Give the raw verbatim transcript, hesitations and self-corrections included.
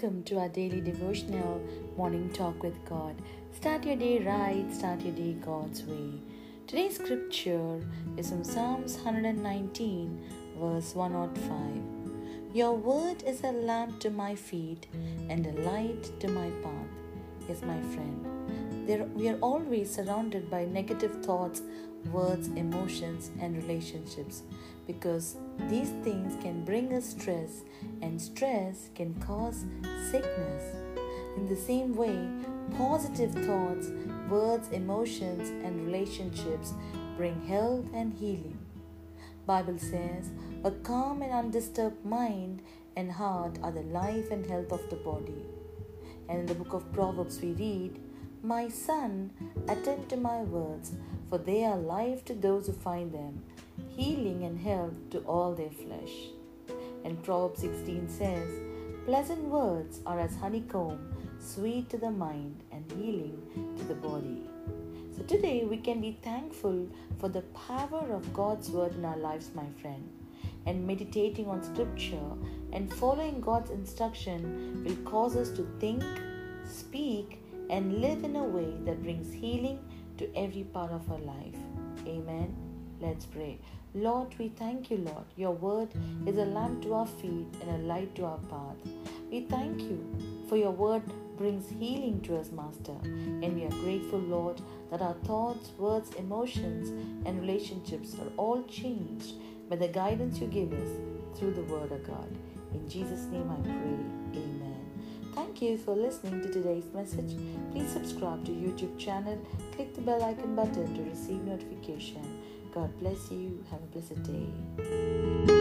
Welcome to our daily devotional Morning Talk with God. Start your day right, start your day God's way. Today's scripture is from Psalms one nineteen, verse one oh five. Your word is a lamp to my feet and a light to my path. Yes, my friend, there, we are always surrounded by negative thoughts, words, emotions, and relationships, because these things can bring us stress, and stress can cause sickness. In the same way, positive thoughts, words, emotions, and relationships bring health and healing. Bible says, a calm and undisturbed mind and heart are the life and health of the body. And in the book of Proverbs we read, my son, attend to my words, for they are life to those who find them, healing and health to all their flesh. And Proverbs sixteen says, pleasant words are as honeycomb, sweet to the mind and healing to the body. So today we can be thankful for the power of God's word in our lives, my friend. And meditating on scripture and following God's instruction will cause us to think, speak, and live in a way that brings healing to every part of our life. Amen. Let's pray. Lord, we thank you, Lord. Your word is a lamp to our feet and a light to our path. We thank you for your word brings healing to us, Master. And we are grateful, Lord, that our thoughts, words, emotions, and relationships are all changed by the guidance you give us through the word of God. In Jesus' name I pray. Amen. Thank you for listening to today's message. Please subscribe to YouTube channel. Click the bell icon button to receive notification. God bless you. Have a blessed day.